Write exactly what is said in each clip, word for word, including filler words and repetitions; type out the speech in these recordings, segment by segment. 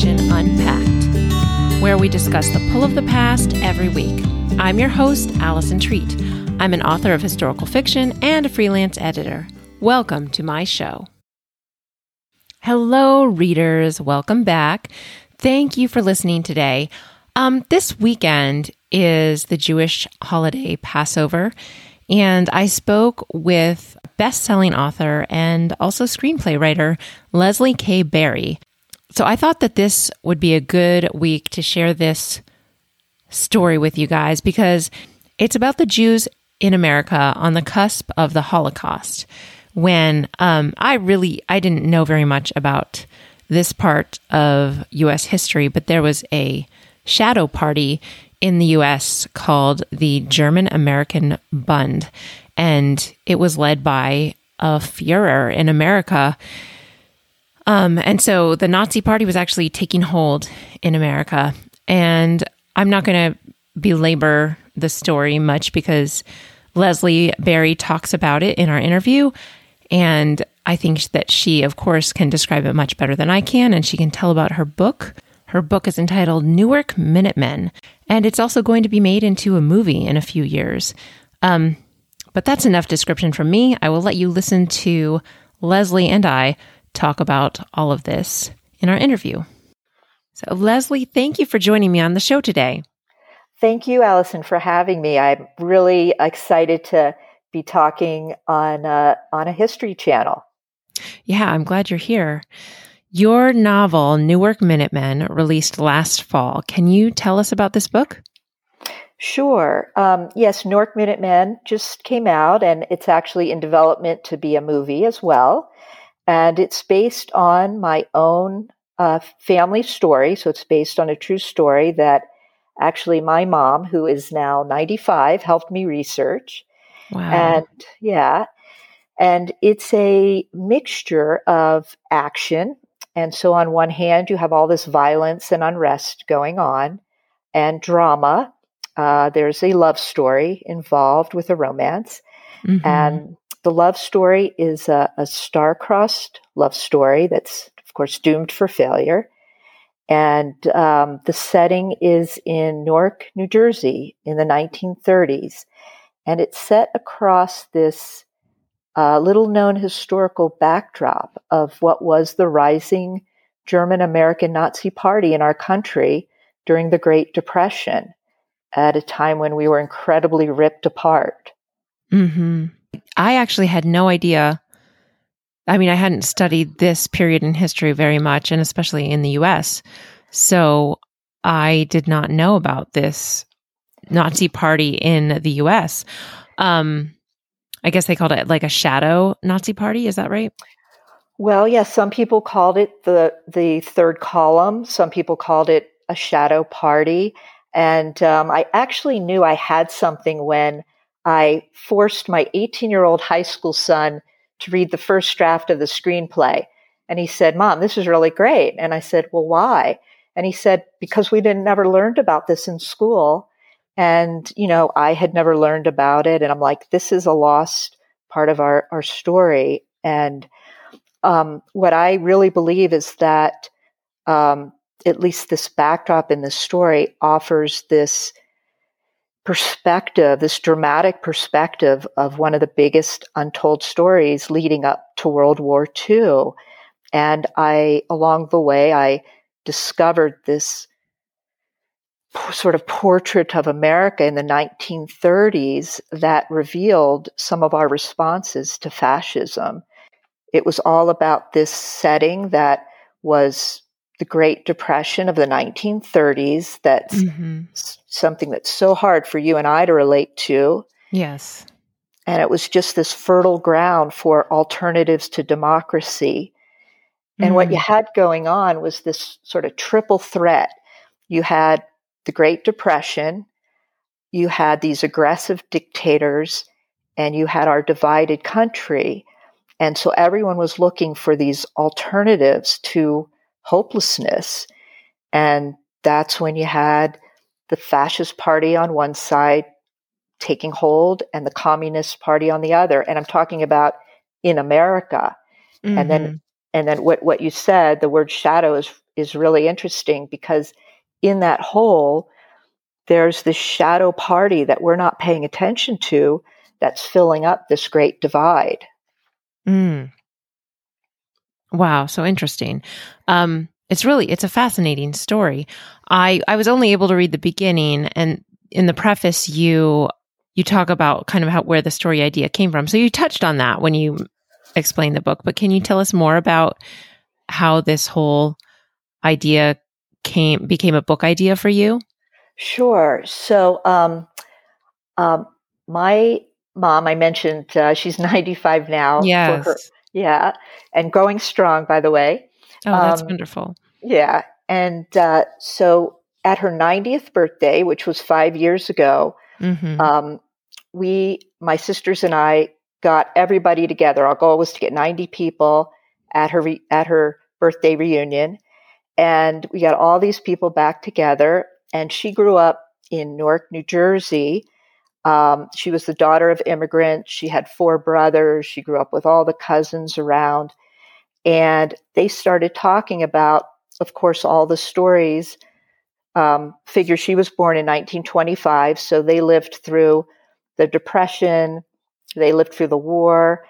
fiction unpacked, where we discuss the pull of the past every week. I'm your host, Allison Treat. I'm an author of historical fiction and a freelance editor. Welcome to my show. Hello, readers. Welcome back. Thank you for listening today. Um, this weekend is the Jewish holiday Passover, and I spoke with best-selling author and also screenplay writer Leslie K. Berry. So I thought that this would be a good week to share this story with you guys because it's about the Jews in America on the cusp of the Holocaust. When um, I really, I didn't know very much about this part of U S history, but there was a shadow party in the U S called the German American Bund, and it was led by a Führer in America. Um, and so the Nazi party was actually taking hold in America. And I'm not going to belabor the story much because Leslie Berry talks about it in our interview, and I think that she, of course, can describe it much better than I can, and she can tell about her book. Her book is entitled Newark Minutemen, and it's also going to be made into a movie in a few years. Um, but that's enough description from me. I will let you listen to Leslie and I talk about all of this in our interview. So, Leslie, thank you for joining me on the show today. Thank you, Allison, for having me. I'm really excited to be talking on a, on a history channel. Yeah, I'm glad you're here. Your novel, Newark Minutemen, released last fall. Can you tell us about this book? Sure. Um, yes, Newark Minutemen just came out, and it's actually in development to be a movie as well. And it's based on my own uh, family story. So it's based on a true story that actually my mom, who is now ninety-five, helped me research. Wow. And yeah, and it's a mixture of action. And so on one hand, you have all this violence and unrest going on and drama. Uh, there's a love story involved with a romance. Mm-hmm. And the love story is a, a star-crossed love story that's, of course, doomed for failure. And um, the setting is in Newark, New Jersey in the nineteen thirties. And it's set across this uh, little-known historical backdrop of what was the rising German-American Nazi Party in our country during the Great Depression at a time when we were incredibly ripped apart. Mm-hmm. I actually had no idea. I mean, I hadn't studied this period in history very much, and especially in the U S. So I did not know about this Nazi party in the U S. Um, I guess they called it like a shadow Nazi party. Is that right? Well, yes. Yeah, some people called it the the third column. Some people called it a shadow party. And um, I actually knew I had something when I forced my eighteen-year-old high school son to read the first draft of the screenplay. And he said, "Mom, this is really great." And I said, "Well, why?" And he said, "Because we didn't never learned about this in school." And, you know, I had never learned about it. And I'm like, this is a lost part of our, our story. And um, what I really believe is that um, at least this backdrop in this story offers this perspective, this dramatic perspective of one of the biggest untold stories leading up to World War Two. And I, along the way, I discovered this p- sort of portrait of America in the nineteen thirties that revealed some of our responses to fascism. It was all about this setting that was the Great Depression of the nineteen thirties, that's mm-hmm. something that's so hard for you and I to relate to. Yes. And it was just this fertile ground for alternatives to democracy. And mm-hmm. what you had going on was this sort of triple threat. You had the Great Depression, you had these aggressive dictators, and you had our divided country. And so everyone was looking for these alternatives to hopelessness. And that's when you had the fascist party on one side taking hold and the communist party on the other. And I'm talking about in America. Mm-hmm. And then, and then what, what you said, the word shadow is, is really interesting, because in that whole, there's this shadow party that we're not paying attention to that's filling up this great divide. Mm. Wow, so interesting. Um, it's really, it's a fascinating story. I, I was only able to read the beginning, and in the preface, you you talk about kind of how where the story idea came from. So you touched on that when you explained the book, but can you tell us more about how this whole idea came became a book idea for you? Sure. So um, um, my mom, I mentioned, uh, she's ninety-five now. Yes. For her, yeah. And going strong, by the way. Oh, that's um, wonderful. Yeah. And uh, so at her ninetieth birthday, which was five years ago, mm-hmm. um, we, my sisters and I, got everybody together. Our goal was to get ninety people at her re- at her birthday reunion. And we got all these people back together. And she grew up in Newark, New Jersey. Um, she was the daughter of immigrants. She had four brothers. She grew up with all the cousins around. And they started talking about, of course, all the stories. Um, figure she was born in nineteen twenty-five, so they lived through the Depression. They lived through the war.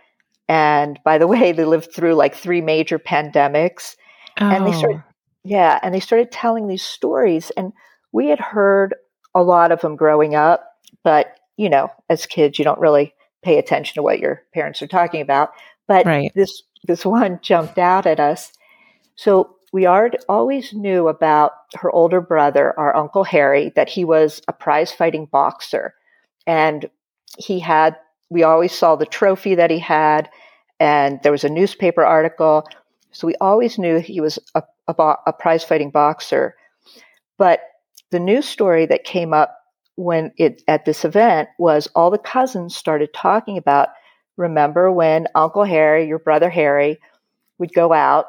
And by the way, they lived through like three major pandemics. Oh. And they started, yeah, and they started telling these stories. And we had heard a lot of them growing up, but, you know, as kids, you don't really pay attention to what your parents are talking about. But right. this this one jumped out at us. So we are, always knew about her older brother, our Uncle Harry, that he was a prize-fighting boxer. And he had, we always saw the trophy that he had, and there was a newspaper article. So we always knew he was a, a, bo- a prize-fighting boxer. But the news story that came up when it at this event was all the cousins started talking about, remember when Uncle Harry, your brother Harry, would go out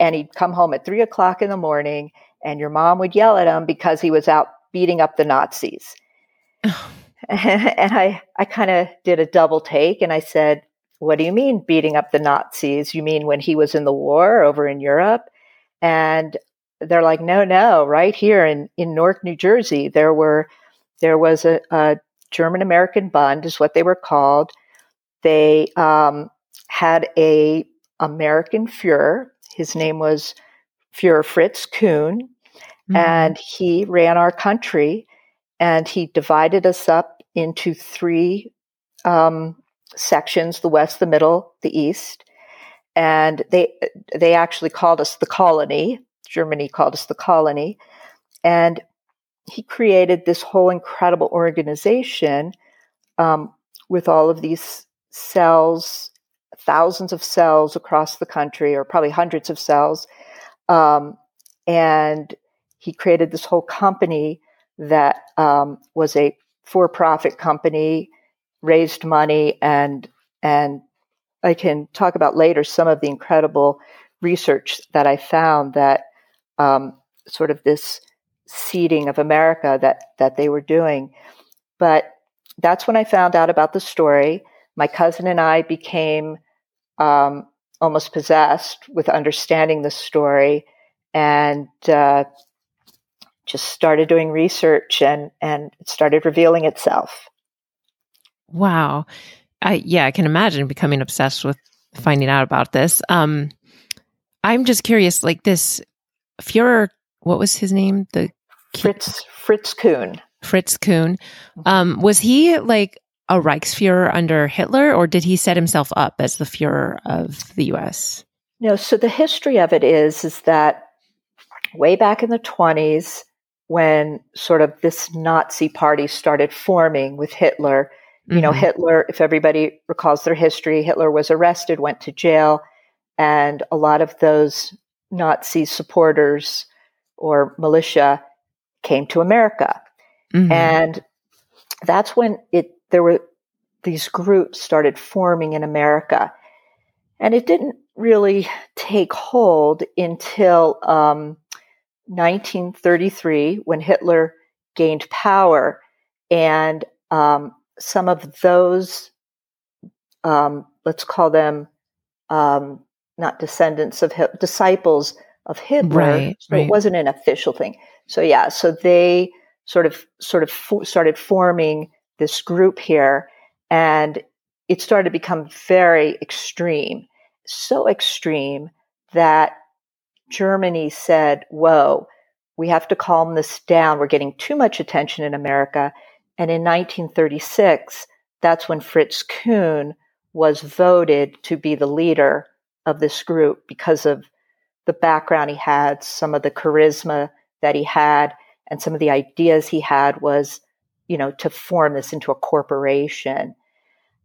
and he'd come home at three o'clock in the morning and your mom would yell at him because he was out beating up the Nazis. Oh. And I, I kind of did a double take and I said, what do you mean beating up the Nazis? You mean when he was in the war over in Europe? And they're like, no, no, right here in, in Newark, New Jersey, there were there was a, a German American Bund is what they were called. They um, had a American Fuhrer. His name was Fuhrer Fritz Kuhn, mm-hmm. and he ran our country, and he divided us up into three um, sections: the West, the Middle, the East, and they they actually called us the colony. Germany called us the colony, and he created this whole incredible organization um, with all of these cells, thousands of cells across the country, or probably hundreds of cells. Um, and he created this whole company that um, was a for-profit company, raised money, and and I can talk about later some of the incredible research that I found that Um, sort of this seeding of America that, that they were doing. But that's when I found out about the story. My cousin and I became um, almost possessed with understanding the story, and uh, just started doing research, and, and it started revealing itself. Wow. I, yeah, I can imagine becoming obsessed with finding out about this. Um, I'm just curious, like this Fuhrer, what was his name? The Fritz Fritz Kuhn. Fritz Kuhn. Um, was he like a Reichsfuhrer under Hitler, or did he set himself up as the Fuhrer of the U S? No. So the history of it is is that way back in the twenties, when sort of this Nazi party started forming with Hitler, you mm-hmm. know, Hitler, if everybody recalls their history, Hitler was arrested, went to jail, and a lot of those Nazi supporters or militia came to America. Mm-hmm. And that's when it there were these groups started forming in America. And it didn't really take hold until um, nineteen thirty-three, when Hitler gained power. And um, some of those, um, let's call them um, not descendants of Hitler, disciples of Hitler, right, so right. It wasn't an official thing. So yeah, so they sort of sort of fo- started forming this group here, and it started to become very extreme, so extreme that Germany said, whoa, we have to calm this down. We're getting too much attention in America. And in nineteen thirty-six, that's when Fritz Kuhn was voted to be the leader of this group because of the background he had, some of the charisma that he had, and some of the ideas he had was, you know, to form this into a corporation.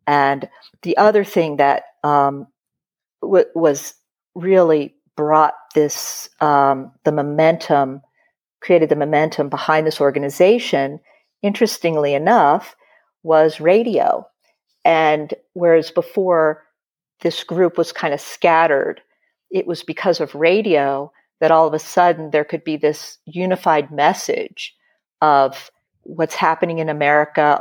And the other thing that um, w- was really brought this, um, the momentum, created the momentum behind this organization, interestingly enough, was radio. And whereas before this group was kind of scattered, it was because of radio that all of a sudden there could be this unified message of what's happening in America.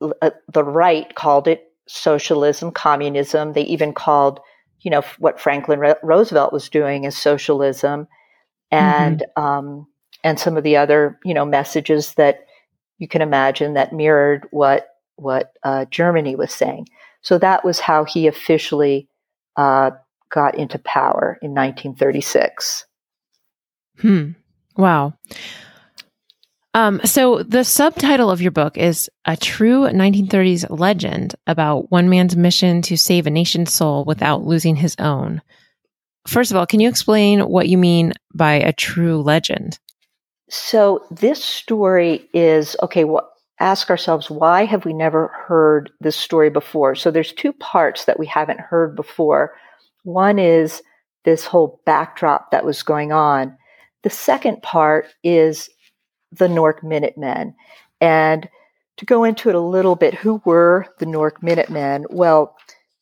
The right called it socialism, communism. They even called, you know, what Franklin Re- Roosevelt was doing as socialism, and mm-hmm. um, and some of the other, you know, messages that you can imagine that mirrored what what uh, Germany was saying. So that was how he officially uh, got into power in nineteen thirty-six. Hmm. Wow. Um, so the subtitle of your book is A True nineteen thirties Legend About One Man's Mission to Save a Nation's Soul Without Losing His Own. First of all, can you explain what you mean by a true legend? So this story is, okay, well, ask ourselves, why have we never heard this story before? So there's two parts that we haven't heard before. One is this whole backdrop that was going on. The second part is the Newark Minutemen. And to go into it a little bit, who were the Newark Minutemen? Well,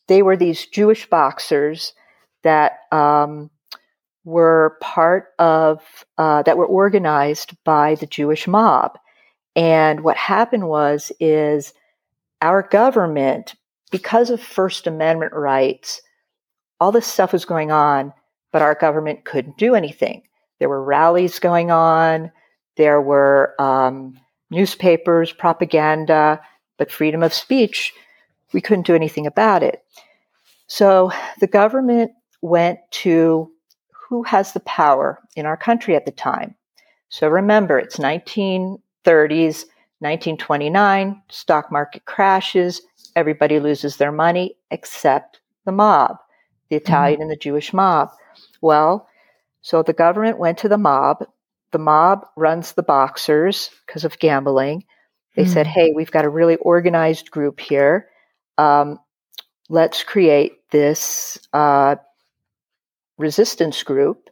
they were these Jewish boxers that um, were part of, uh, that were organized by the Jewish mob. And what happened was, is our government, because of First Amendment rights, all this stuff was going on, but our government couldn't do anything. There were rallies going on. There were um, newspapers, propaganda, but freedom of speech, we couldn't do anything about it. So the government went to who has the power in our country at the time. So remember, it's nineteen thirties, nineteen twenty-nine, stock market crashes, everybody loses their money except the mob, the Italian mm-hmm. and the Jewish mob. Well, so the government went to the mob. The mob runs the boxers because of gambling. They mm. said, hey, we've got a really organized group here. Um, let's create this uh, resistance group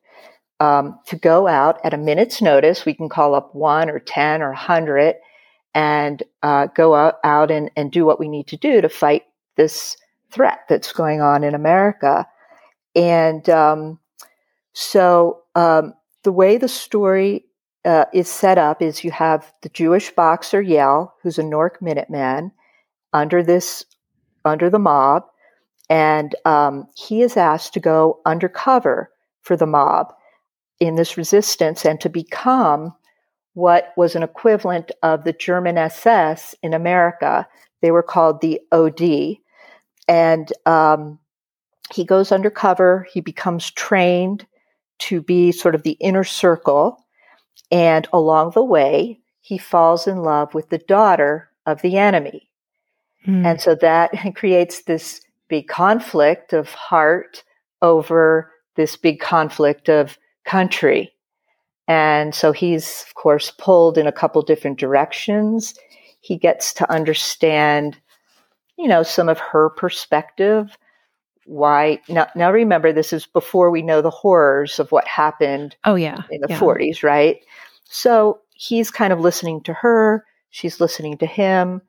um, to go out at a minute's notice. We can call up one or ten or a hundred and uh, go out, out and, and do what we need to do to fight this threat that's going on in America. And um, so... Um, The way the story uh, is set up is you have the Jewish boxer Yale, who's a Newark Minuteman, under this, under the mob, and um, he is asked to go undercover for the mob in this resistance and to become what was an equivalent of the German S S in America. They were called the O D, and um, he goes undercover. He becomes trained to be sort of the inner circle. And along the way, he falls in love with the daughter of the enemy. Mm. And so that creates this big conflict of heart over this big conflict of country. And so he's, of course, pulled in a couple different directions. He gets to understand, you know, some of her perspective. Why now? Now remember, this is before we know the horrors of what happened. Oh yeah, in the yeah. forties, right? So he's kind of listening to her; she's listening to him,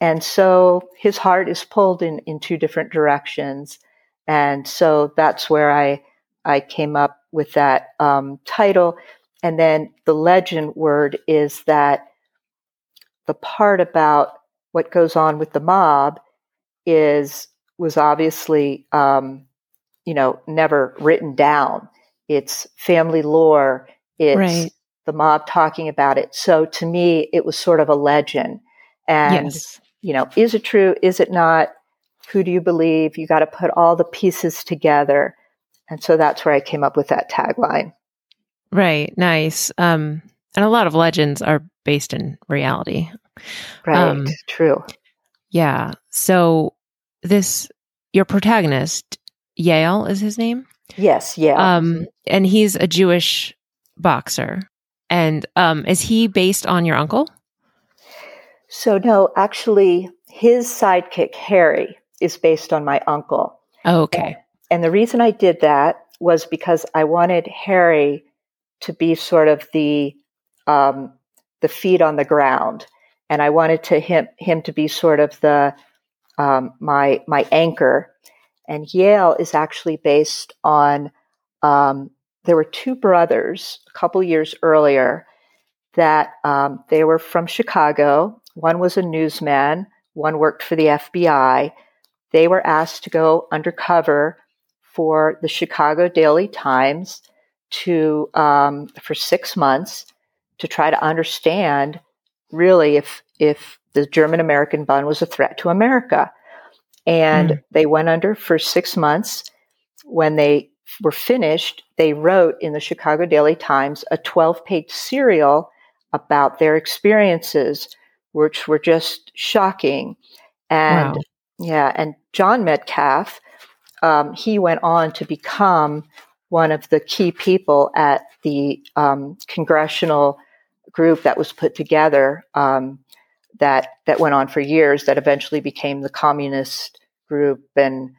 and so his heart is pulled in, in two different directions. And so that's where I I came up with that um, title. And then the legend word is that the part about what goes on with the mob is. was obviously, um, you know, never written down. it's family lore, it's right. the mob talking about it. So to me, it was sort of a legend. And, yes. you know, is it true? Is it not? Who do you believe? You got to put all the pieces together. And so that's where I came up with that tagline. Right. Nice. Um, and a lot of legends are based in reality. Right. Um, True. Yeah. So this, your protagonist, Yale is his name? Yes. Yale. Um, and he's a Jewish boxer. And um, is he based on your uncle? So no, actually his sidekick, Harry, is based on my uncle. Oh, okay. And, and the reason I did that was because I wanted Harry to be sort of the um, the feet on the ground, and I wanted to him him to be sort of the um, my my anchor. And Yale is actually based on um, there were two brothers a couple years earlier that um, they were from Chicago. One was a newsman. One worked for the F B I. They were asked to go undercover for the Chicago Daily Times to um, for six months to try to understand really if if the German American Bund was a threat to America. And mm. they went under for six months. When they were finished, they wrote in the Chicago Daily Times a twelve-page serial about their experiences, which were just shocking. And wow. yeah, and John Metcalfe, um, he went on to become one of the key people at the um, congressional group that was put together um, that that went on for years, that eventually became the communist group and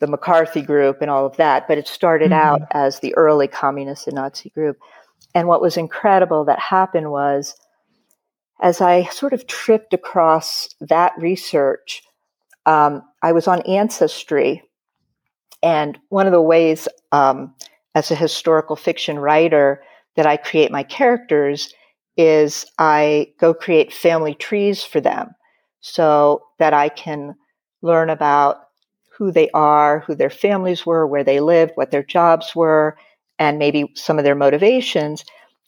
the McCarthy group and all of that. But it started mm-hmm. out as the early communist and Nazi group. And what was incredible that happened was, as I sort of tripped across that research, um, I was on Ancestry. And one of the ways um, as a historical fiction writer that I create my characters is I go create family trees for them so that I can learn about who they are, who their families were, where they lived, what their jobs were, and maybe some of their motivations.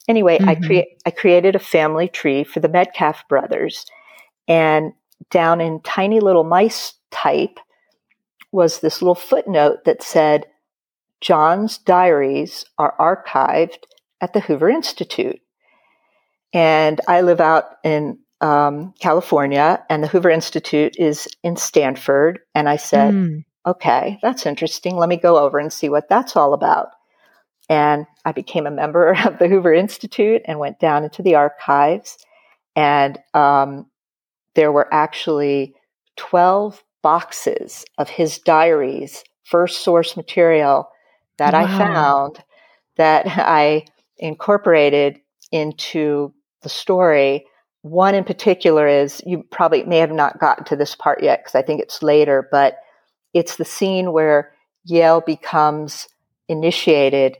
Anyway, mm-hmm. I, crea- I created a family tree for the Metcalfe brothers. And down in tiny little mice type was this little footnote that said, John's diaries are archived at the Hoover Institute. And I live out in um, California, and the Hoover Institute is in Stanford. And I said, mm. okay, that's interesting. Let me go over and see what that's all about. And I became a member of the Hoover Institute and went down into the archives. And um, there were actually twelve boxes of his diaries, first source material that wow. I found that I incorporated into the story. One in particular is, you probably may have not gotten to this part yet because I think it's later, but it's the scene where Yale becomes initiated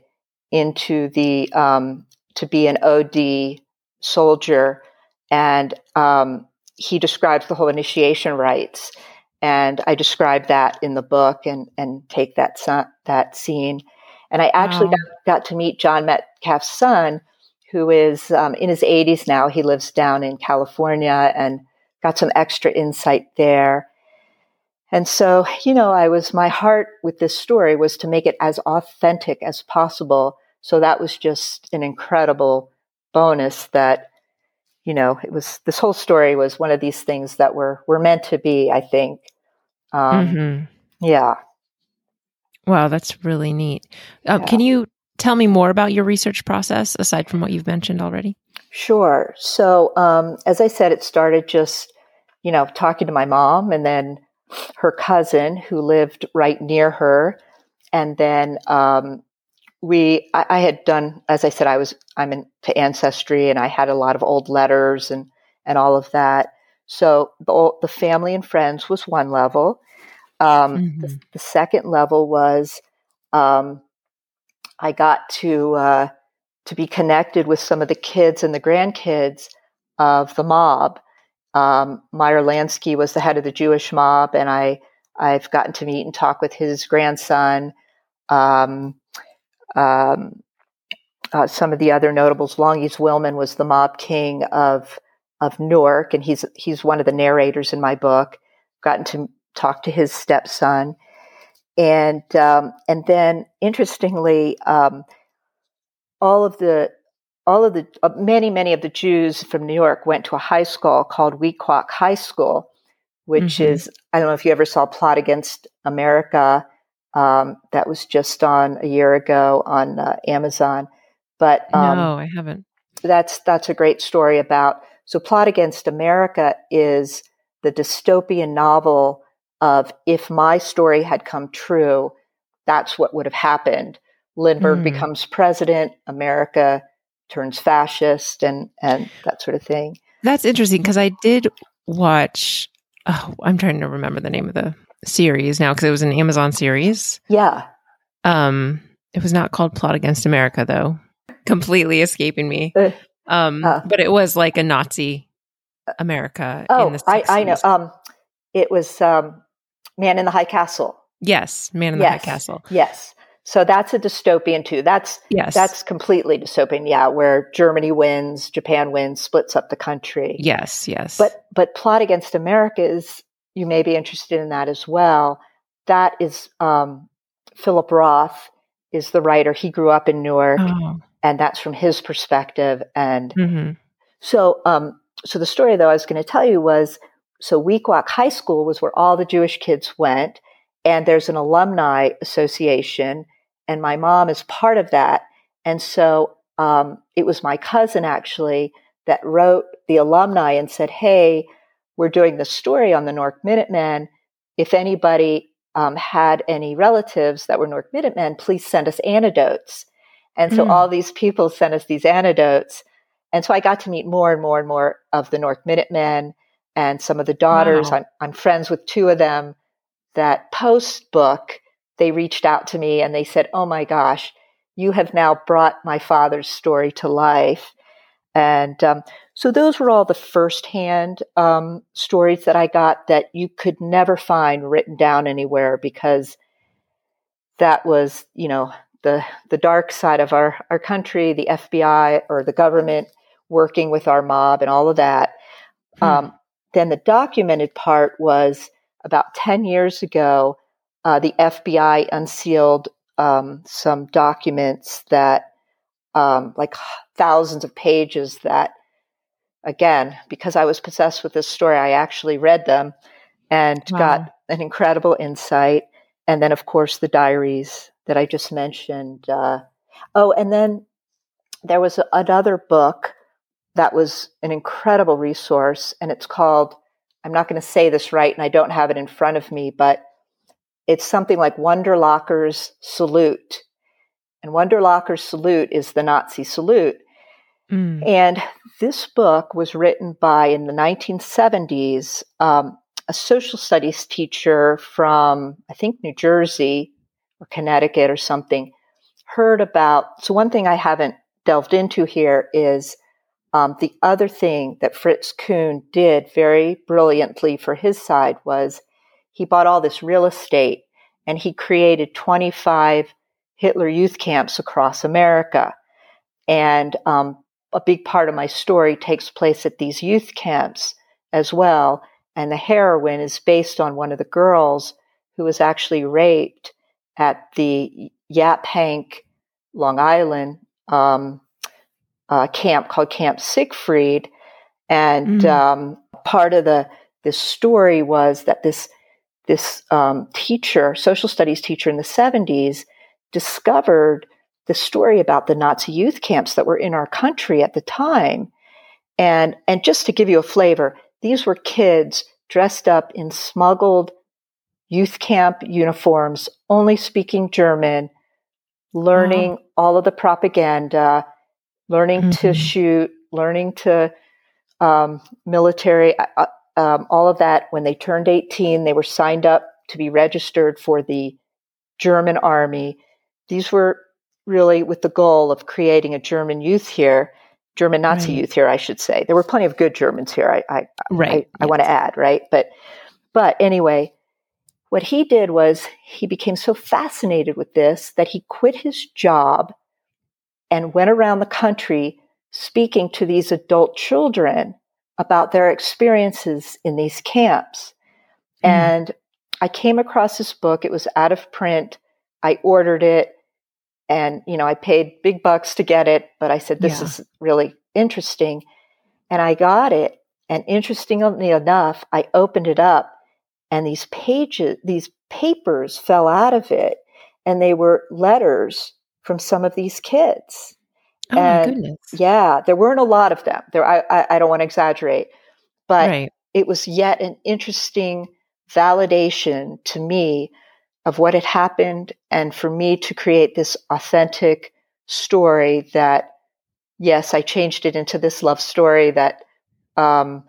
into the, um, to be an O D soldier. And um, he describes the whole initiation rites. And I describe that in the book and, and take that son, that scene. And I actually wow. got, got to meet John Metcalfe's son, who is um, in his eighties now. He lives down in California and got some extra insight there. And so, you know, I was, my heart with this story was to make it as authentic as possible. So that was just an incredible bonus that, you know, it was, this whole story was one of these things that were, were meant to be, I think. Um, mm-hmm. Yeah. Wow. That's really neat. Uh, yeah. Can you tell me more about your research process aside from what you've mentioned already? Sure. So, um, as I said, it started just, you know, talking to my mom and then her cousin who lived right near her. And then, um, We, I, I had done, as I said, I was, I'm into Ancestry and I had a lot of old letters and, and all of that. So the, the family and friends was one level. Um, mm-hmm. the, the second level was, um, I got to, uh, to be connected with some of the kids and the grandkids of the mob. Um, Meyer Lansky was the head of the Jewish mob, and I, I've gotten to meet and talk with his grandson. Um, Um, uh, some of the other notables, Longie Zwillman was the mob king of of Newark, and he's he's one of the narrators in my book. Gotten to talk to his stepson, and um, and then interestingly, um, all of the all of the uh, many many of the Jews from New York went to a high school called Weequahic High School, which mm-hmm. is, I don't know if you ever saw Plot Against America. Um, that was just on a year ago on uh, Amazon, but um, no, I haven't. That's that's a great story about. So Plot Against America is the dystopian novel of if my story had come true, that's what would have happened. Lindbergh mm. becomes president, America turns fascist, and and that sort of thing. That's interesting because I did watch, oh, I'm trying to remember the name of the series now because it was an Amazon series. Yeah. Um, it was not called Plot Against America, though. Completely escaping me. Uh, um, uh, but it was like a Nazi America. Oh, in the sixties. I, I know. Um, it was um, Man in the High Castle. Yes, Man in the yes. High Castle. Yes. So that's a dystopian too. That's yes. That's completely dystopian. Yeah, where Germany wins, Japan wins, splits up the country. Yes, yes. But but Plot Against America is, you may be interested in that as well. That is um, Philip Roth is the writer. He grew up in Newark, oh. and that's from his perspective. And mm-hmm. so. Um, So the story, though, I was going to tell you was, so Weequahic High School was where all the Jewish kids went, and there's an alumni association, and my mom is part of that. And so um, it was my cousin, actually, that wrote the alumni and said, hey, we're doing this story on the Newark Minutemen. If anybody um, had any relatives that were Newark Minutemen, please send us anecdotes. And so mm. all these people sent us these anecdotes. And so I got to meet more and more and more of the Newark Minutemen and some of the daughters. Wow. I'm, I'm friends with two of them that post book, they reached out to me and they said, oh my gosh, you have now brought my father's story to life. And um, so those were all the firsthand um, stories that I got that you could never find written down anywhere because that was, you know, the the dark side of our, our country, the F B I or the government working with our mob and all of that. Hmm. Um, then the documented part was about ten years ago, uh, the F B I unsealed um, some documents that, um, like thousands of pages that, again, because I was possessed with this story, I actually read them and wow. got an incredible insight. And then, of course, the diaries that I just mentioned. Uh, oh, and then there was a, another book that was an incredible resource, and it's called, I'm not going to say this right, and I don't have it in front of me, but it's something like Wunderlocker's Salute. And Wunderlocker's Salute is the Nazi salute. Mm. And this book was written by, in the nineteen seventies, um, a social studies teacher from, I think, New Jersey, or Connecticut or something, heard about. So one thing I haven't delved into here is um, the other thing that Fritz Kuhn did very brilliantly for his side was he bought all this real estate and he created twenty-five Hitler youth camps across America. And um, a big part of my story takes place at these youth camps as well. And the heroine is based on one of the girls who was actually raped at the Yaphank, Long Island um, uh, camp called Camp Siegfried. And mm-hmm. um, part of the this story was that this this um, teacher, social studies teacher in the seventies, discovered the story about the Nazi youth camps that were in our country at the time. And and just to give you a flavor, these were kids dressed up in smuggled youth camp uniforms, only speaking German, learning wow. all of the propaganda, learning mm-hmm. to shoot, learning to um, military, uh, um, all of that. When they turned eighteen, they were signed up to be registered for the German army. These were really with the goal of creating a German youth here. German Nazi right. youth here, I should say. There were plenty of good Germans here, I I, right. I, I yes. want to add, right? But but anyway, What he did was he became so fascinated with this that he quit his job and went around the country speaking to these adult children about their experiences in these camps. Mm. And I came across this book. It was out of print. I ordered it and, you know, I paid big bucks to get it, but I said, this yeah. is really interesting. And I got it. And interestingly enough, I opened it up and these pages, these papers fell out of it. And they were letters from some of these kids. Oh, and my goodness. Yeah, there weren't a lot of them. There, I, I, I don't want to exaggerate, but right. it was yet an interesting validation to me of what had happened, and for me to create this authentic story that, yes, I changed it into this love story that um,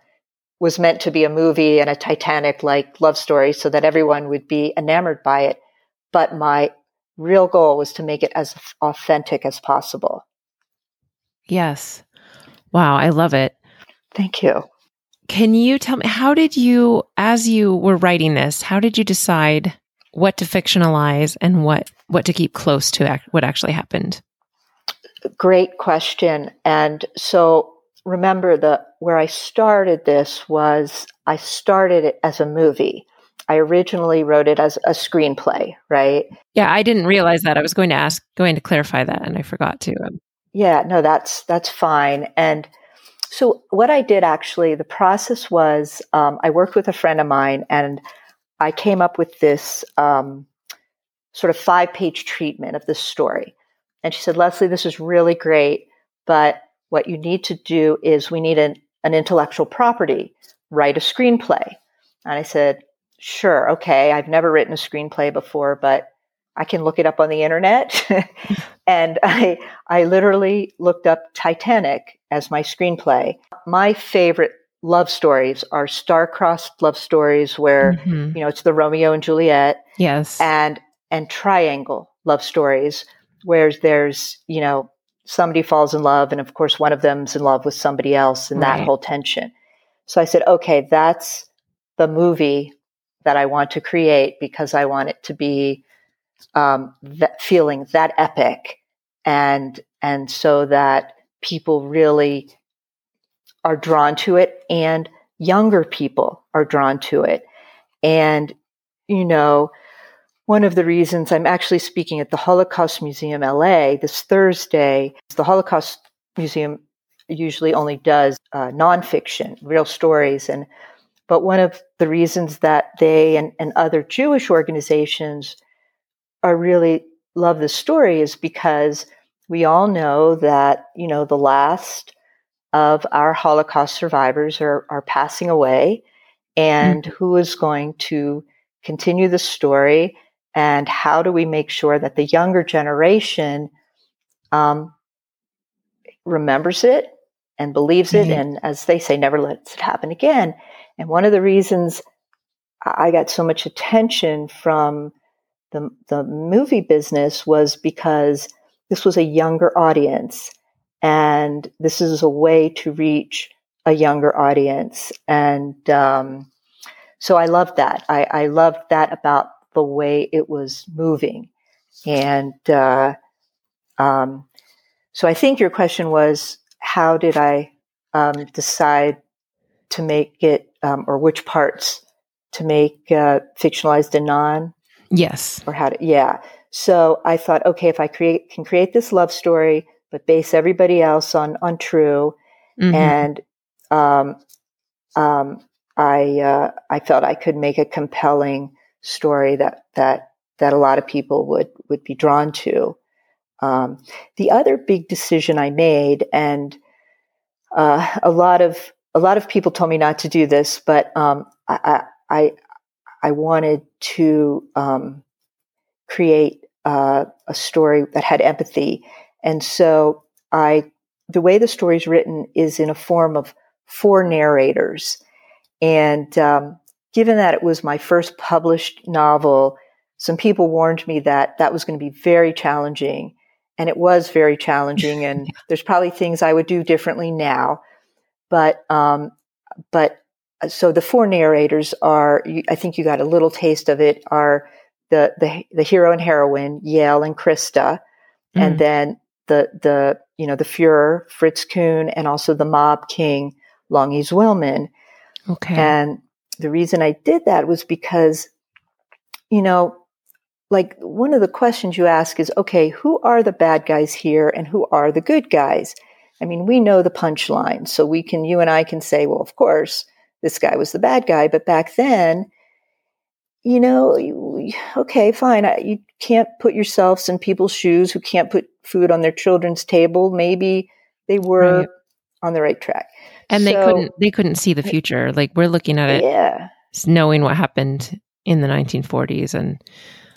was meant to be a movie and a Titanic-like love story so that everyone would be enamored by it. But my real goal was to make it as authentic as possible. Yes. Wow, I love it. Thank you. Can you tell me, how did you, as you were writing this, how did you decide what to fictionalize and what, what to keep close to act, what actually happened? Great question. And so remember the where I started this was I started it as a movie. I originally wrote it as a screenplay, right? Yeah, I didn't realize that. I was going to ask, going to clarify that, and I forgot to. Yeah, no, that's that's fine. And so what I did actually, the process was um, I worked with a friend of mine, and I came up with this um, sort of five-page treatment of this story. And she said, Leslie, this is really great, but what you need to do is we need an, an intellectual property, write a screenplay. And I said, sure, okay, I've never written a screenplay before, but I can look it up on the internet. And I, I literally looked up Titanic as my screenplay. My favorite love stories are star-crossed love stories where, mm-hmm. you know, it's the Romeo and Juliet. Yes. And, and triangle love stories where there's, you know, somebody falls in love. And of course, one of them's in love with somebody else and right. that whole tension. So I said, okay, that's the movie that I want to create because I want it to be um, that feeling, that epic. And, and so that people really are drawn to it, and younger people are drawn to it. And, you know, one of the reasons I'm actually speaking at the Holocaust Museum L A this Thursday, the Holocaust Museum usually only does uh, nonfiction, real stories. And, but one of the reasons that they and, and other Jewish organizations are really love this story is because we all know that, you know, the last of our Holocaust survivors are, are passing away, and mm-hmm. who is going to continue the story, and how do we make sure that the younger generation um, remembers it and believes mm-hmm. it, and as they say, never lets it happen again. And one of the reasons I got so much attention from the, the movie business was because this was a younger audience. And this is a way to reach a younger audience. And um, so I loved that. I, I loved that about the way it was moving. And uh, um, so I think your question was, how did I um, decide to make it, um, or which parts to make uh, fictionalized and non? Yes. Or how to, yeah. So I thought, okay, if I create can create this love story, but base everybody else on, on true. Mm-hmm. And um, um, I uh, I felt I could make a compelling story that that that a lot of people would, would be drawn to. Um, the other big decision I made, and uh, a lot of a lot of people told me not to do this, but um, I, I I wanted to um, create uh, a story that had empathy. And so I, the way the story's written is in a form of four narrators. And um, given that it was my first published novel, some people warned me that that was going to be very challenging. And it was very challenging. And there's probably things I would do differently now. But um, but so the four narrators are, I think you got a little taste of it, are the the, the hero and heroine, Yale and Krista, mm. and then the the you know the Fuhrer, Fritz Kuhn, and also the mob king, Longie Zwillman. Okay. And the reason I did that was because, you know, like one of the questions you ask is, okay, who are the bad guys here and who are the good guys? I mean, we know the punchline, so we can, you and I can say, well, of course, this guy was the bad guy. But back then, you know, you, okay, fine. I, you can't put yourselves in people's shoes who can't put food on their children's table. Maybe they were right. on the right track, and so, they couldn't. They couldn't see the future. Like we're looking at it, yeah, knowing what happened in the nineteen forties and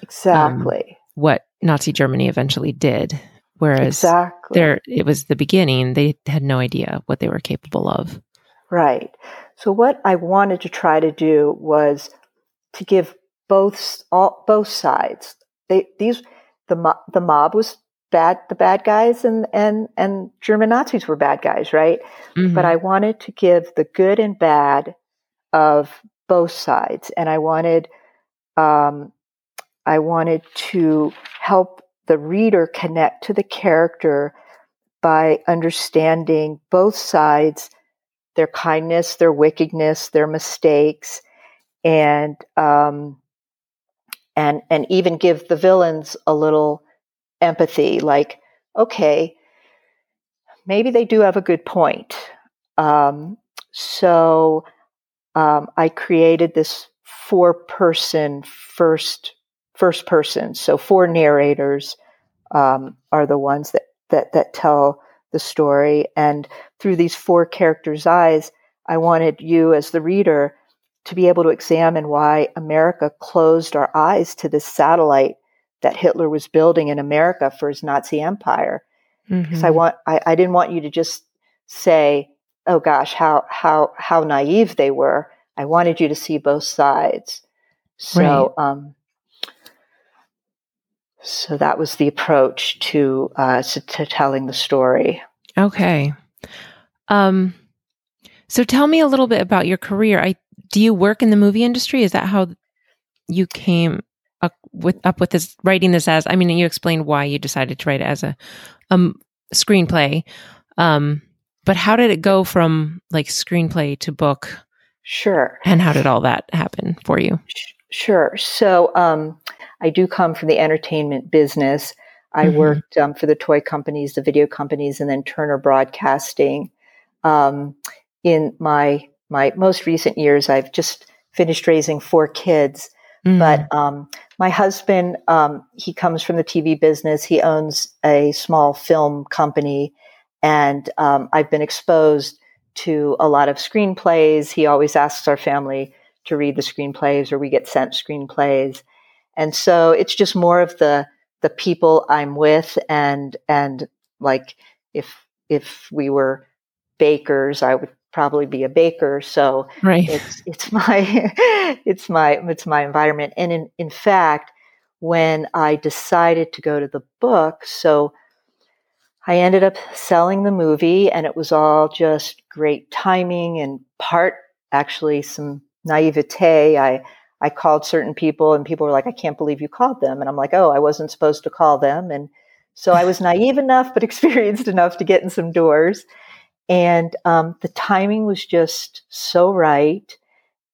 exactly um, what Nazi Germany eventually did. Whereas exactly. there, it was the beginning, they had no idea what they were capable of. Right. So what I wanted to try to do was to give both all, both sides. They, these the mob, the mob was bad, the bad guys, and and and German Nazis were bad guys, right? Mm-hmm. But I wanted to give the good and bad of both sides, and I wanted, um, I wanted to help the reader connect to the character by understanding both sides, their kindness, their wickedness, their mistakes, and um, and and even give the villains a little empathy. Like, okay, maybe they do have a good point. Um, so um, I created this four-person first. First person, so four narrators um, are the ones that, that that tell the story, and through these four characters' eyes, I wanted you as the reader to be able to examine why America closed our eyes to this satellite that Hitler was building in America for his Nazi empire. Mm-hmm. Because I want, I, I didn't want you to just say, "Oh gosh, how how how naive they were." I wanted you to see both sides. So. Right. Um, So that was the approach to uh, to telling the story. Okay. Um, so tell me a little bit about your career. I do you work in the movie industry? Is that how you came up with up with this writing this as? I mean, you explained why you decided to write it as a um, screenplay. Um, but how did it go from like screenplay to book? Sure. And how did all that happen for you? Sure. So um, I do come from the entertainment business. I mm-hmm. worked um, for the toy companies, the video companies, and then Turner Broadcasting. Um, in my my most recent years, I've just finished raising four kids. Mm-hmm. But um, my husband, um, he comes from the T V business. He owns a small film company, and um, I've been exposed to a lot of screenplays. He always asks our family to read the screenplays, or we get sent screenplays. And so it's just more of the, the people I'm with. And, and like if, if we were bakers, I would probably be a baker. So right. it's, it's my, it's my, it's my environment. And in, in fact, when I decided to go to the book, so I ended up selling the movie, and it was all just great timing, and part actually some naivete. I, I called certain people, and people were like, I can't believe you called them. And I'm like, oh, I wasn't supposed to call them. And so I was naive enough, but experienced enough to get in some doors. And, um, the timing was just so right.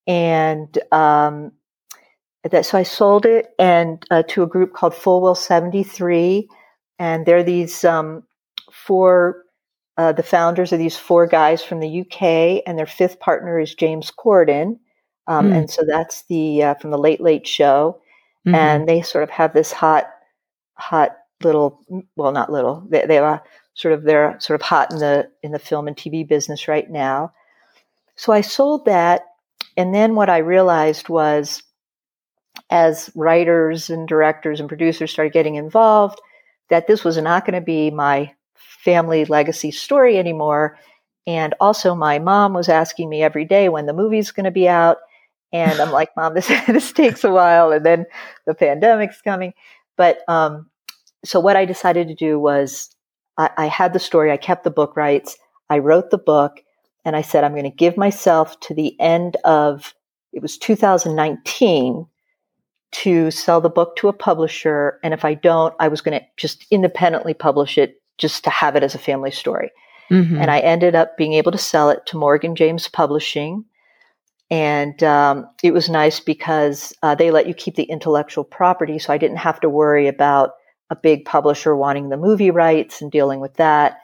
And, um, that, so I sold it and, uh, to a group called Fulwell seventy-three. And they're these, um, four, uh, the founders are these four guys from the U K, and their fifth partner is James Corden. Um, mm. And so that's the, uh, from the Late Late Show. Mm-hmm. And they sort of have this hot, hot little, well, not little, they, they are sort of, they're sort of hot in the, in the film and T V business right now. So I sold that. And then what I realized was, as writers and directors and producers started getting involved, that this was not going to be my family legacy story anymore. And also my mom was asking me every day when the movie's going to be out. And I'm like, Mom, this, this takes a while. And then the pandemic's coming. But um, so what I decided to do was I, I had the story. I kept the book rights. I wrote the book. And I said, I'm going to give myself to the end of, it was two thousand nineteen, to sell the book to a publisher. And if I don't, I was going to just independently publish it just to have it as a family story. Mm-hmm. And I ended up being able to sell it to Morgan James Publishing. And um, it was nice because uh, they let you keep the intellectual property. So I didn't have to worry about a big publisher wanting the movie rights and dealing with that.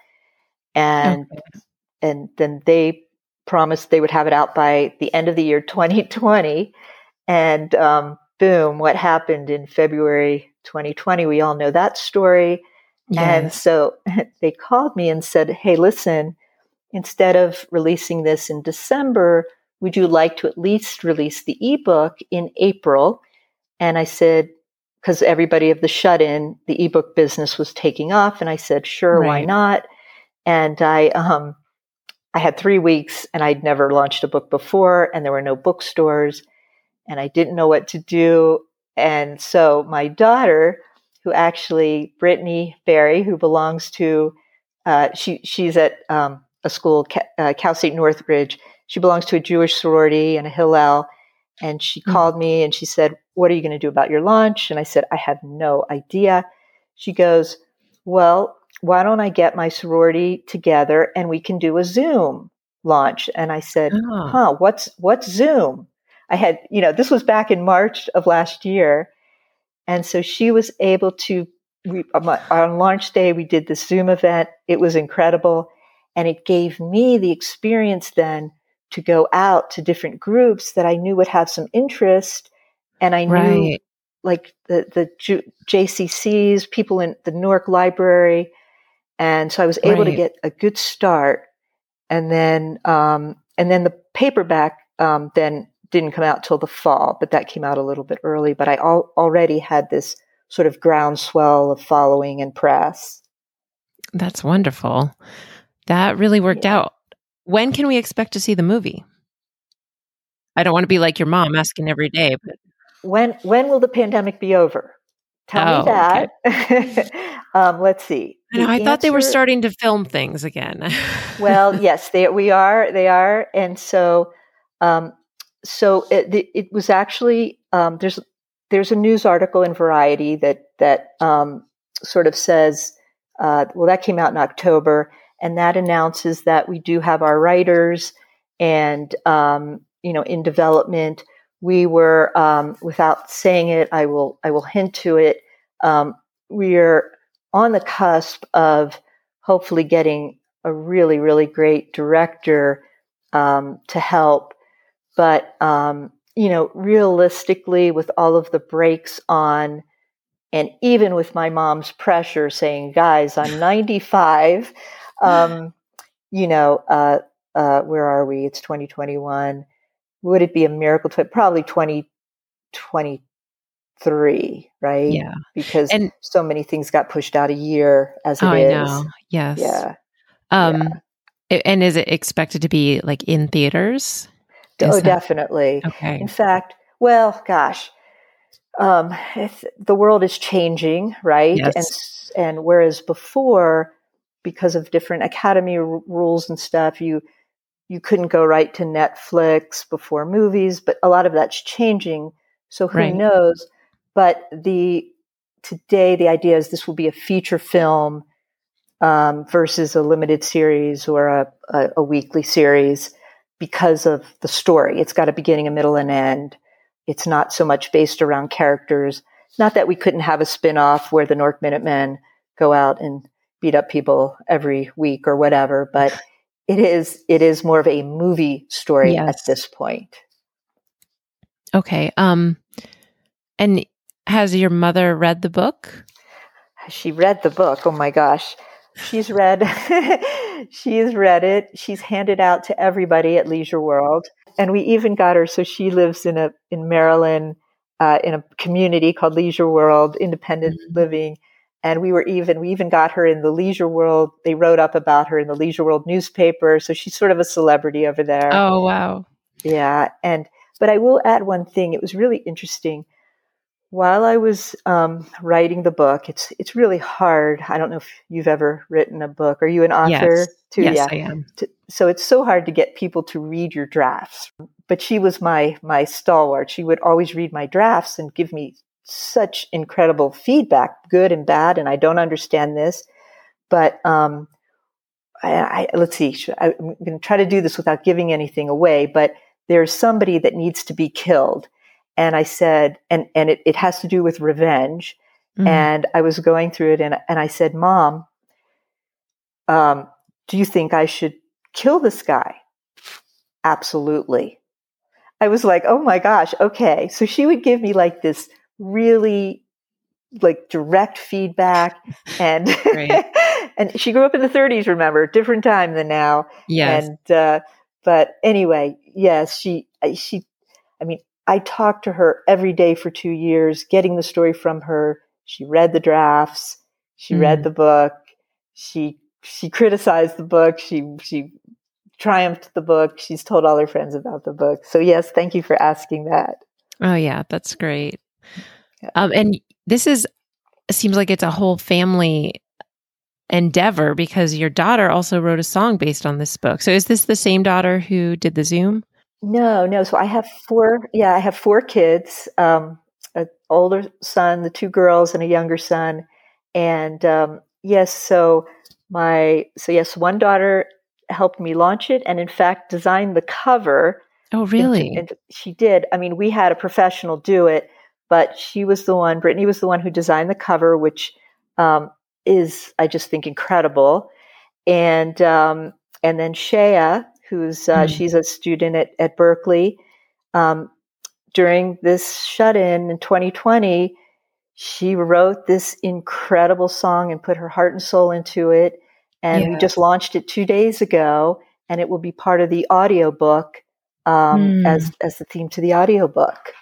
And okay. and then they promised they would have it out by the end of the year twenty twenty. And um, boom, what happened in February twenty twenty? We all know that story. Yes. And so they called me and said, hey, listen, instead of releasing this in December, would you like to at least release the ebook in April? And I said, because everybody of the shut-in, the ebook business was taking off. And I said, sure, right. Why not? And I um, I had three weeks and I'd never launched a book before and there were no bookstores and I didn't know what to do. And so my daughter, who actually, Brittany Berry, who belongs to, uh, she she's at um, a school, uh, Cal State Northridge. She belongs to a Jewish sorority and a Hillel. And she mm-hmm. called me and she said, what are you going to do about your launch? And I said, I have no idea. She goes, well, why don't I get my sorority together and we can do a Zoom launch? And I said, oh. huh, what's, what's Zoom? I had, you know, this was back in March of last year. And so she was able to, we, on launch day, we did this Zoom event. It was incredible. And it gave me the experience then to go out to different groups that I knew would have some interest. And I right. knew like the, the J- JCCs, people in the Newark Library. And so I was able right. to get a good start, and then um, and then the paperback um, then didn't come out till the fall, but that came out a little bit early. But I al- already had this sort of groundswell of following and press. That's wonderful. That really worked yeah. out. When can we expect to see the movie? I don't want to be like your mom asking every day, but when when will the pandemic be over? Tell oh, me that. Okay. um, let's see. I, know, I answer, thought they were starting to film things again. Well, yes, they we are. They are, and so, um, so it, it was actually um, there's there's a news article in Variety that that um, sort of says, uh, well, that came out in October, and that announces that we do have our writers and um, you know in development. We were, um, without saying it, I will, I will hint to it. Um, we are on the cusp of hopefully getting a really, really great director, um, to help. But, um, you know, realistically with all of the breaks on, and even with my mom's pressure saying, guys, I'm ninety-five, um, you know, uh, uh, where are we? It's twenty twenty-one. Would it be a miracle to it? Probably twenty twenty-three, right? Yeah. Because and, so many things got pushed out a year as it oh, is. I know. Yes. Yeah. Um, yeah. And is it expected to be like in theaters? Is oh, that- definitely. Okay. In fact, well, gosh, um, the world is changing, right? Yes. And, and whereas before, because of different academy r- rules and stuff, you You couldn't go right to Netflix before movies, but a lot of that's changing. So who right. knows? But the today the idea is this will be a feature film um, versus a limited series or a, a, a weekly series because of the story. It's got a beginning, a middle, and end. It's not so much based around characters. Not that we couldn't have a spinoff where the Newark Minutemen go out and beat up people every week or whatever, but. It is it is more of a movie story yes. at this point. Okay. Um, and has your mother read the book? She read the book. Oh my gosh. She's read she's read it. She's handed out to everybody at Leisure World. And we even got her, so she lives in a in Maryland, uh, in a community called Leisure World, independent mm-hmm. living. And we were even, we even got her in the Leisure World. They wrote up about her in the Leisure World newspaper. So she's sort of a celebrity over there. Oh, wow. Yeah. And, but I will add one thing. It was really interesting. While I was um, writing the book, it's it's really hard. I don't know if you've ever written a book. Are you an author yes. too? Yes, yeah. I am. So it's so hard to get people to read your drafts. But she was my my stalwart. She would always read my drafts and give me such incredible feedback, good and bad. And I don't understand this, but um, I, I, let's see. I, I'm going to try to do this without giving anything away. But there's somebody that needs to be killed. And I said, and, and it, it has to do with revenge. Mm-hmm. And I was going through it and, and I said, Mom, um, do you think I should kill this guy? Absolutely. I was like, oh my gosh. Okay. So she would give me like this really like direct feedback and, and she grew up in the thirties, remember, different time than now. Yes. And, uh, but anyway, yes, she, she, I mean, I talked to her every day for two years, getting the story from her. She read the drafts. She mm. read the book. She she criticized the book. She she triumphed the book. She's told all her friends about the book. So yes, thank you for asking that. Oh yeah, that's great. Yeah. Um, and this is seems like it's a whole family endeavor because your daughter also wrote a song based on this book. So is this the same daughter who did the Zoom? No, no. So I have four, yeah, I have four kids, um, an older son, the two girls and a younger son. And, um, yes, so my, so yes, one daughter helped me launch it and in fact designed the cover. Oh, really? And, and she did. I mean, we had a professional do it, but she was the one, Brittany was the one who designed the cover, which, um, is, I just think incredible. And, um, and then Shea, who's, uh, mm. she's a student at, at Berkeley. Um, during this shut-in in twenty twenty, she wrote this incredible song and put her heart and soul into it. And yes. we just launched it two days ago and it will be part of the audiobook, um, mm. as, as the theme to the audiobook.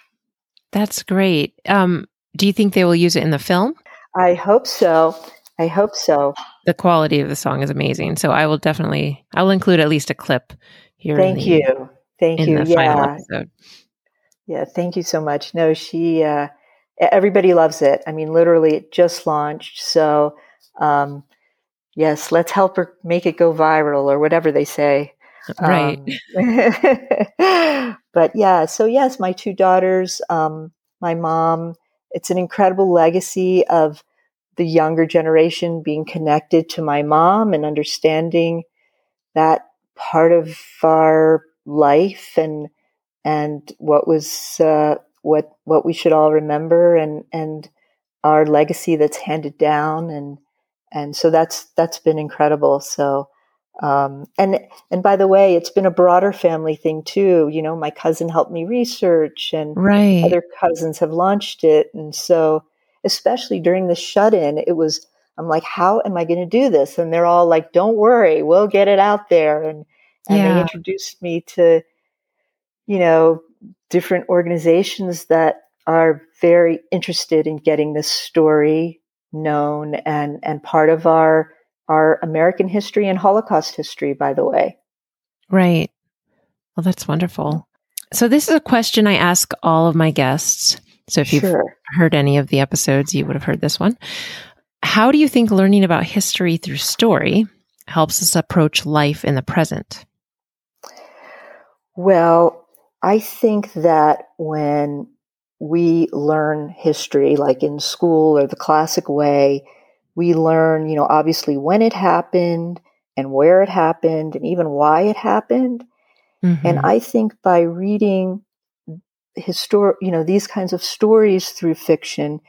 That's great. Um, do you think they will use it in the film? I hope so. I hope so. The quality of the song is amazing. So I will definitely, I will include at least a clip here. Thank in the, you. Thank in you. The yeah. Final episode. Yeah. Thank you so much. No, she, uh, everybody loves it. I mean, literally it just launched. So, um, yes, let's help her make it go viral or whatever they say. Right. Um, but yeah, so yes, my two daughters, um, my mom, it's an incredible legacy of the younger generation being connected to my mom and understanding that part of our life and, and what was, uh, what, what we should all remember and, and our legacy that's handed down. And, and so that's, that's been incredible. So, um, and, and by the way, it's been a broader family thing too. You know, my cousin helped me research and right. other cousins have launched it. And so, especially during the shut-in, it was, I'm like, how am I going to do this? And they're all like, don't worry, we'll get it out there. And, and yeah. they introduced me to, you know, different organizations that are very interested in getting this story known and, and part of our, our American history and Holocaust history, by the way. Right. Well, that's wonderful. So this is a question I ask all of my guests. So if you've sure. heard any of the episodes, you would have heard this one. How do you think learning about history through story helps us approach life in the present? Well, I think that when we learn history, like in school or the classic way, we learn, you know, obviously when it happened and where it happened and even why it happened. Mm-hmm. And I think by reading Histor- you know, these kinds of stories through fiction,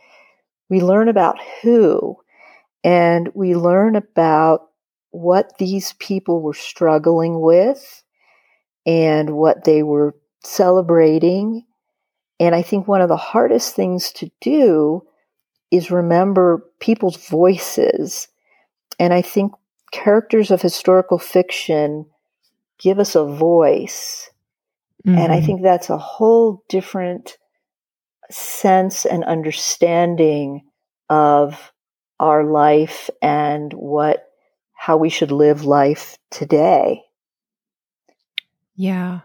we learn about who, and we learn about what these people were struggling with and what they were celebrating. And I think one of the hardest things to do is remember people's voices. And I think characters of historical fiction give us a voice. And I think that's a whole different sense and understanding of our life and what, how we should live life today. Yeah.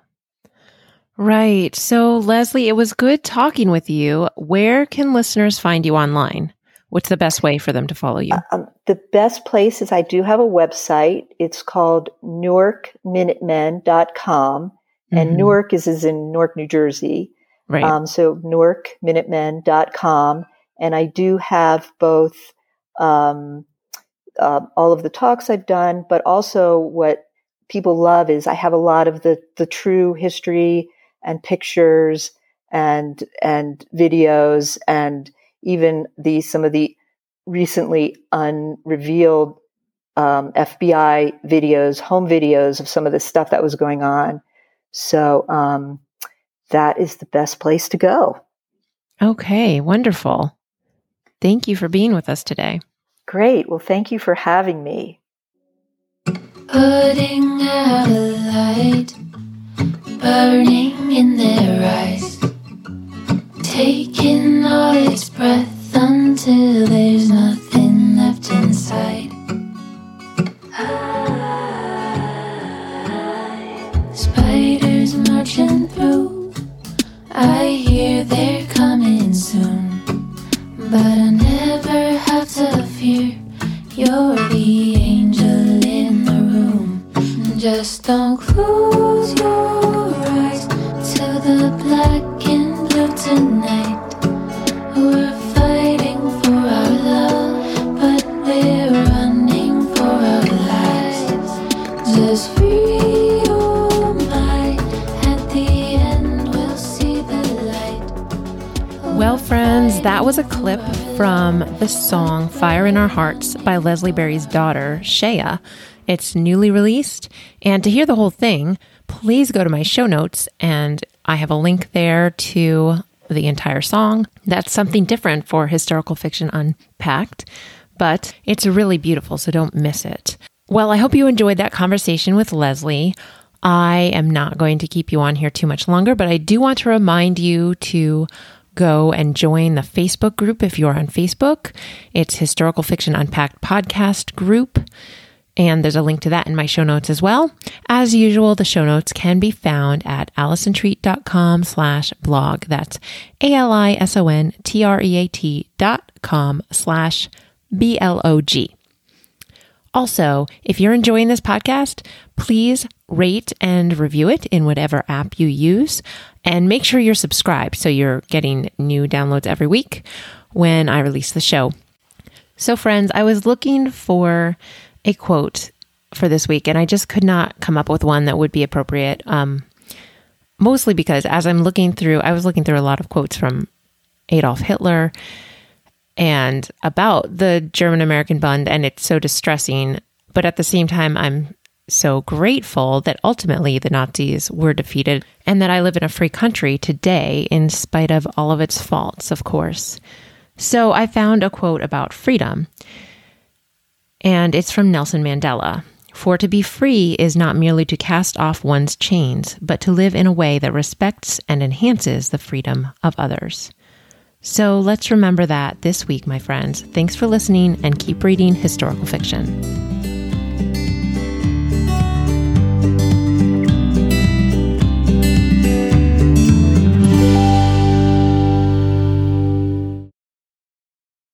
Right. So, Leslie, it was good talking with you. Where can listeners find you online? What's the best way for them to follow you? Um, the best place is I do have a website. It's called Newark Minutemen dot com. And mm-hmm. Newark is, is in Newark, New Jersey. Right. Um, so Newark Minutemen dot com. And I do have both um, uh, all of the talks I've done, but also what people love is I have a lot of the, the true history and pictures and and videos and even the some of the recently unrevealed um, F B I videos, home videos of some of the stuff that was going on. So um, that is the best place to go. Okay, wonderful. Thank you for being with us today. Great. Well, thank you for having me. Putting out a light, burning in their eyes, taking all its breath until there's nothing left inside. Spiders marching through, I hear they're coming soon, but I never have to fear, you're the angel in the room. Just don't close your eyes to the black and blue tonight. We're fighting for our love, but we're running for our lives. Just free your mind, at the end we'll see the light. Well, friends, that was a clip from the song Fire in Our Hearts by Leslie Berry's daughter, Shea. It's newly released. And to hear the whole thing, please go to my show notes, and I have a link there to the entire song. That's something different for Historical Fiction Unpacked, but it's really beautiful, so don't miss it. Well, I hope you enjoyed that conversation with Leslie. I am not going to keep you on here too much longer, but I do want to remind you to go and join the Facebook group if you're on Facebook. It's Historical Fiction Unpacked Podcast Group. And there's a link to that in my show notes as well. As usual, the show notes can be found at allisontreat.com slash blog. That's A-L-I-S-O-N-T-R-E-A-T dot com slash B-L-O-G. Also, if you're enjoying this podcast, please rate and review it in whatever app you use. And make sure you're subscribed so you're getting new downloads every week when I release the show. So, friends, I was looking for a quote for this week, and I just could not come up with one that would be appropriate, um, mostly because as I'm looking through, I was looking through a lot of quotes from Adolf Hitler and about the German American Bund, and it's so distressing. But at the same time, I'm so grateful that ultimately the Nazis were defeated and that I live in a free country today in spite of all of its faults, of course. So I found a quote about freedom, and it's from Nelson Mandela. "For to be free is not merely to cast off one's chains, but to live in a way that respects and enhances the freedom of others." So let's remember that this week, my friends. Thanks for listening, and keep reading historical fiction.